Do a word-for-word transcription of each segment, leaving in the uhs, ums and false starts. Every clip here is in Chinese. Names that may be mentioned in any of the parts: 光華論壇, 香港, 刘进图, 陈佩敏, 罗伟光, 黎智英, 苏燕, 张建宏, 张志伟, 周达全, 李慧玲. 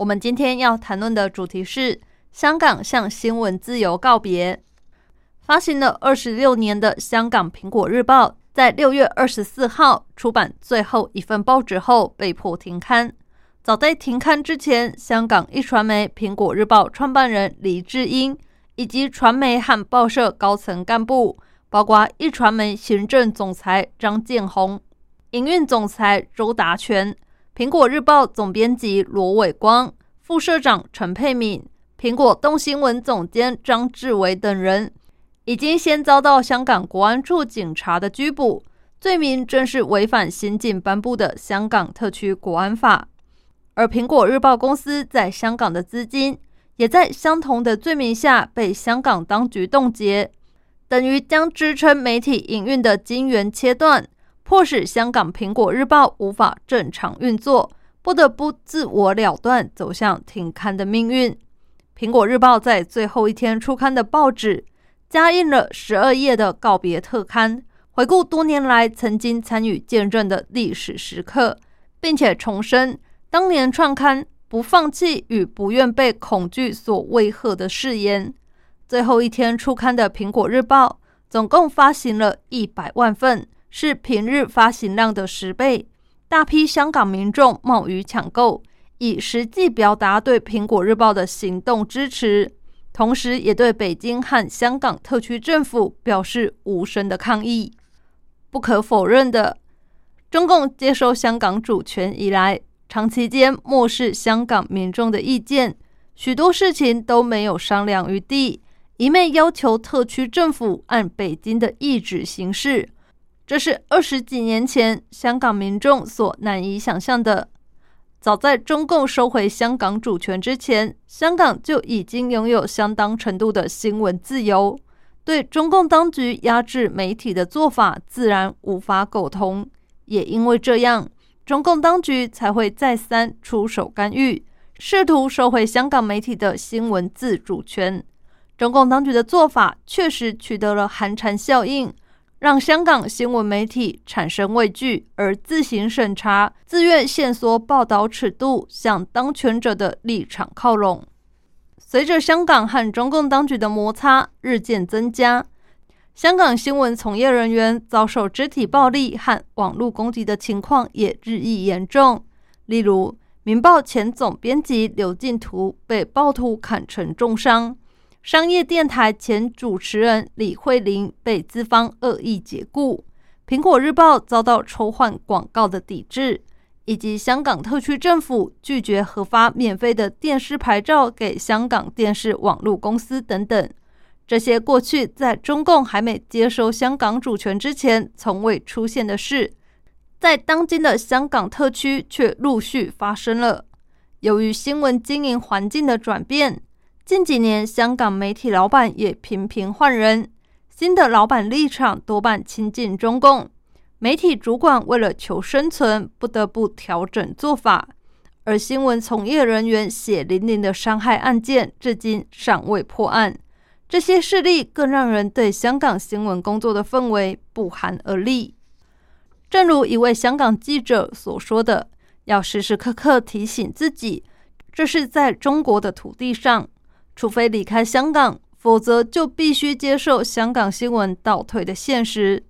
我们今天要谈论的主题是香港向新闻自由告别。发行了二十六年的香港苹果日报在六月二十四号出版最后一份报纸后被迫停刊。早在停刊之前，香港一传媒苹果日报创办人黎智英以及传媒和报社高层干部，包括一传媒行政总裁张建宏、营运总裁周达全、苹果日报总编辑罗伟光、副社长陈佩敏、苹果动新闻总监张志伟等人，已经先遭到香港国安处警察的拘捕，罪名正是违反刑警颁布的香港特区国安法。而苹果日报公司在香港的资金，也在相同的罪名下被香港当局冻结，等于将支撑媒体营运的金源切断，迫使香港苹果日报无法正常运作，不得不自我了断，走向停刊的命运。苹果日报在最后一天出刊的报纸，加印了十二页的告别特刊，回顾多年来曾经参与见证的历史时刻，并且重申当年创刊不放弃与不愿被恐惧所威吓的誓言。最后一天出刊的苹果日报总共发行了一百万份，是平日发行量的十倍，大批香港民众冒雨抢购，以实际表达对苹果日报的行动支持，同时也对北京和香港特区政府表示无声的抗议。不可否认的，中共接受香港主权以来，长期间漠视香港民众的意见，许多事情都没有商量余地，一昧要求特区政府按北京的意志行事，这是二十几年前香港民众所难以想象的。早在中共收回香港主权之前，香港就已经拥有相当程度的新闻自由，对中共当局压制媒体的做法自然无法苟同，也因为这样，中共当局才会再三出手干预，试图收回香港媒体的新闻自主权。中共当局的做法确实取得了寒蝉效应，让香港新闻媒体产生畏惧，而自行审查，自愿限缩报道尺度，向当权者的立场靠拢。随着香港和中共当局的摩擦日渐增加，香港新闻从业人员遭受肢体暴力和网络攻击的情况也日益严重。例如，《明报》前总编辑刘进图被暴徒砍成重伤，商业电台前主持人李慧玲被资方恶意解雇，苹果日报遭到抽换广告的抵制，以及香港特区政府拒绝核发免费的电视牌照给香港电视网络公司等等，这些过去在中共还没接收香港主权之前从未出现的事，在当今的香港特区却陆续发生了。由于新闻经营环境的转变，近几年香港媒体老板也频频换人，新的老板立场多半亲近中共，媒体主管为了求生存不得不调整做法，而新闻从业人员血淋淋的伤害案件至今尚未破案，这些事例更让人对香港新闻工作的氛围不寒而栗。正如一位香港记者所说的，要时时刻刻提醒自己，这是在中国的土地上，除非离开香港，否则就必须接受香港新闻倒退的现实。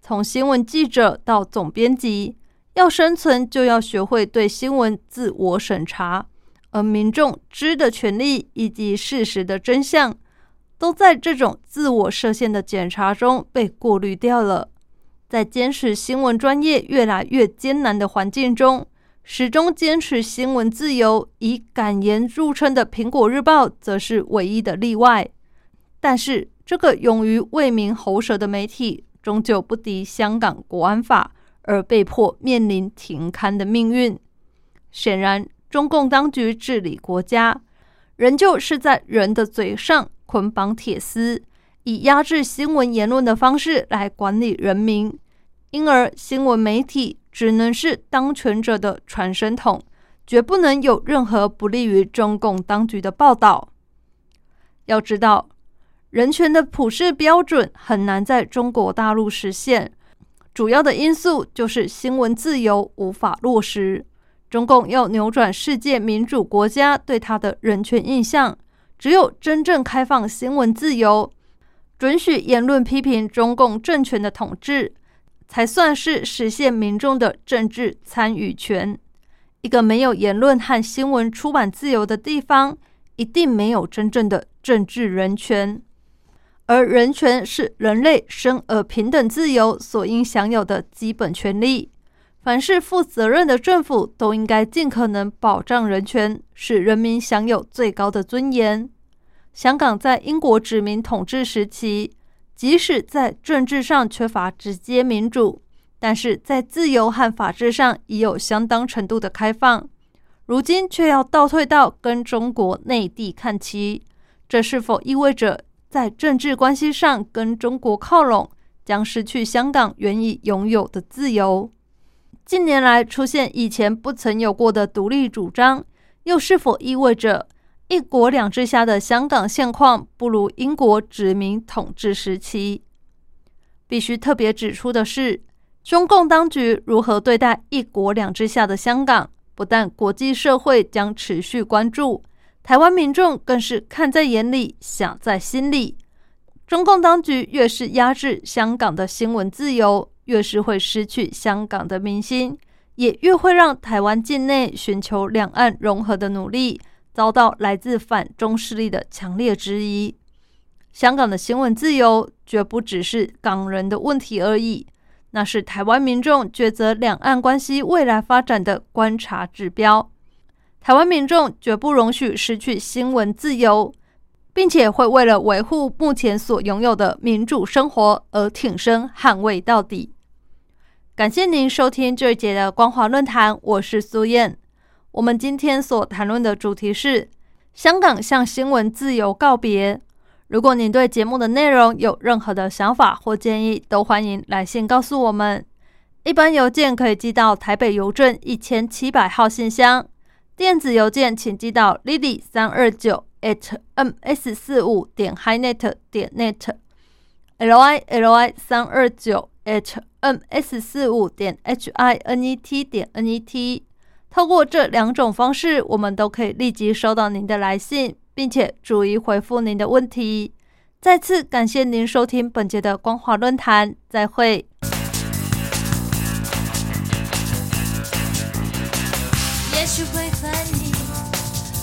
从新闻记者到总编辑，要生存就要学会对新闻自我审查，而民众知的权利以及事实的真相，都在这种自我设限的检查中被过滤掉了。在坚持新闻专业越来越艰难的环境中，始终坚持新闻自由，以敢言著称的苹果日报则是唯一的例外。但是，这个勇于为民喉舌的媒体，终究不敌香港国安法，而被迫面临停刊的命运。显然，中共当局治理国家，仍旧是在人的嘴上捆绑铁丝，以压制新闻言论的方式来管理人民。因而新闻媒体只能是当权者的传声筒，绝不能有任何不利于中共当局的报道。要知道，人权的普世标准很难在中国大陆实现，主要的因素就是新闻自由无法落实。中共要扭转世界民主国家对它的人权印象，只有真正开放新闻自由，准许言论批评中共政权的统治，才算是实现民众的政治参与权。一个没有言论和新闻出版自由的地方，一定没有真正的政治人权。而人权是人类生而平等自由所应享有的基本权利。凡是负责任的政府都应该尽可能保障人权，使人民享有最高的尊严。香港在英国殖民统治时期，即使在政治上缺乏直接民主，但是在自由和法治上已有相当程度的开放，如今却要倒退到跟中国内地看齐。这是否意味着在政治关系上跟中国靠拢，将失去香港原已拥有的自由？近年来出现以前不曾有过的独立主张，又是否意味着一国两制下的香港现况不如英国殖民统治时期？必须特别指出的是，中共当局如何对待一国两制下的香港，不但国际社会将持续关注，台湾民众更是看在眼里，想在心里。中共当局越是压制香港的新闻自由，越是会失去香港的民心，也越会让台湾境内寻求两岸融合的努力遭到来自反中势力的强烈质疑。香港的新闻自由绝不只是港人的问题而已，那是台湾民众抉择两岸关系未来发展的观察指标。台湾民众绝不容许失去新闻自由，并且会为了维护目前所拥有的民主生活而挺身捍卫到底。感谢您收听这一节的光华论坛，我是苏燕。我们今天所谈论的主题是香港向新闻自由告别。如果您对节目的内容有任何的想法或建议，都欢迎来信告诉我们。一般邮件可以寄到台北邮政一千七百号信箱，电子邮件请寄到 lily 三二九 at m s 四五 点 hinet 点 net lily 三二九 at m s 四五 点 hinet 点 net。透过这两种方式，我们都可以立即收到您的来信，并且逐一回复您的问题。再次感谢您收听本节的光华论坛，再会。也许会恨你，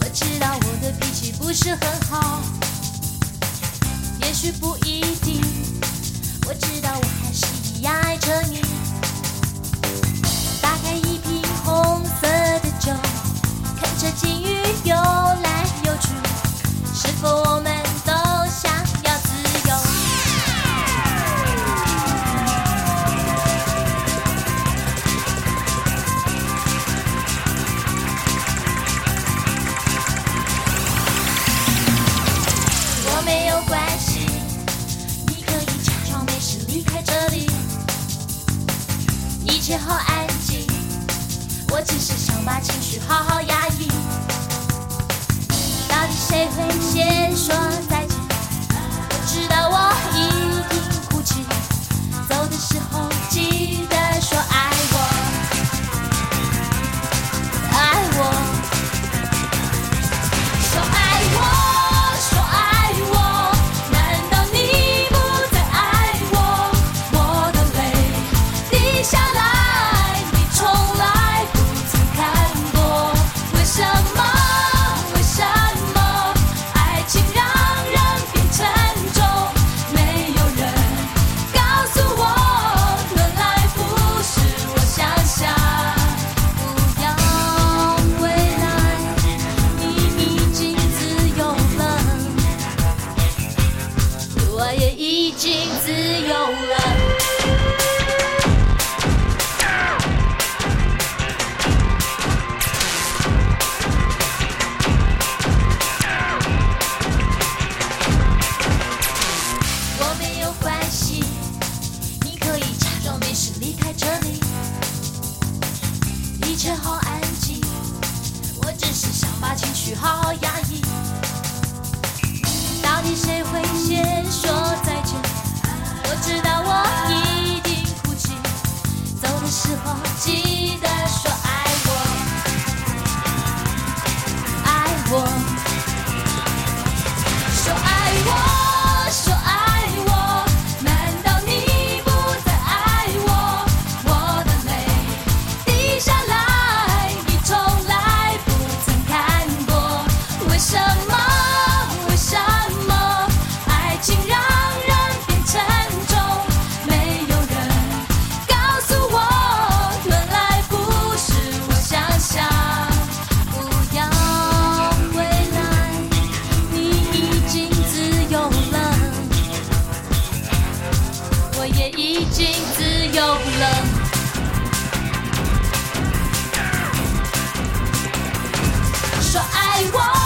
我知道我的脾气不是很好，也许不一定，我知道我还是一样爱着你。打开一瓶红色的酒，看着金鱼游来游去，是否我们都想要自由？我没有关系，你可以假装没事离开这里，一切好安静，我只是想把情绪好好压抑。到底谁会先说再见？我知道我一定哭泣，走的时候记得说爱我，爱我，说爱我，说爱我。难道你不再爱我？我的泪滴下来，为什么？为什么爱情让？绪好压抑，到底谁会先说再见？我知道我一定哭泣，走的时候记得说爱我，爱我，说爱我，说爱我，难道你不再爱我？我的泪滴下来，你从来不曾看过，为什么？为什么爱情让人变沉重？没有人告诉我，原来不是我想象。不要回来，你已经自由了，我也已经自由了。说爱我。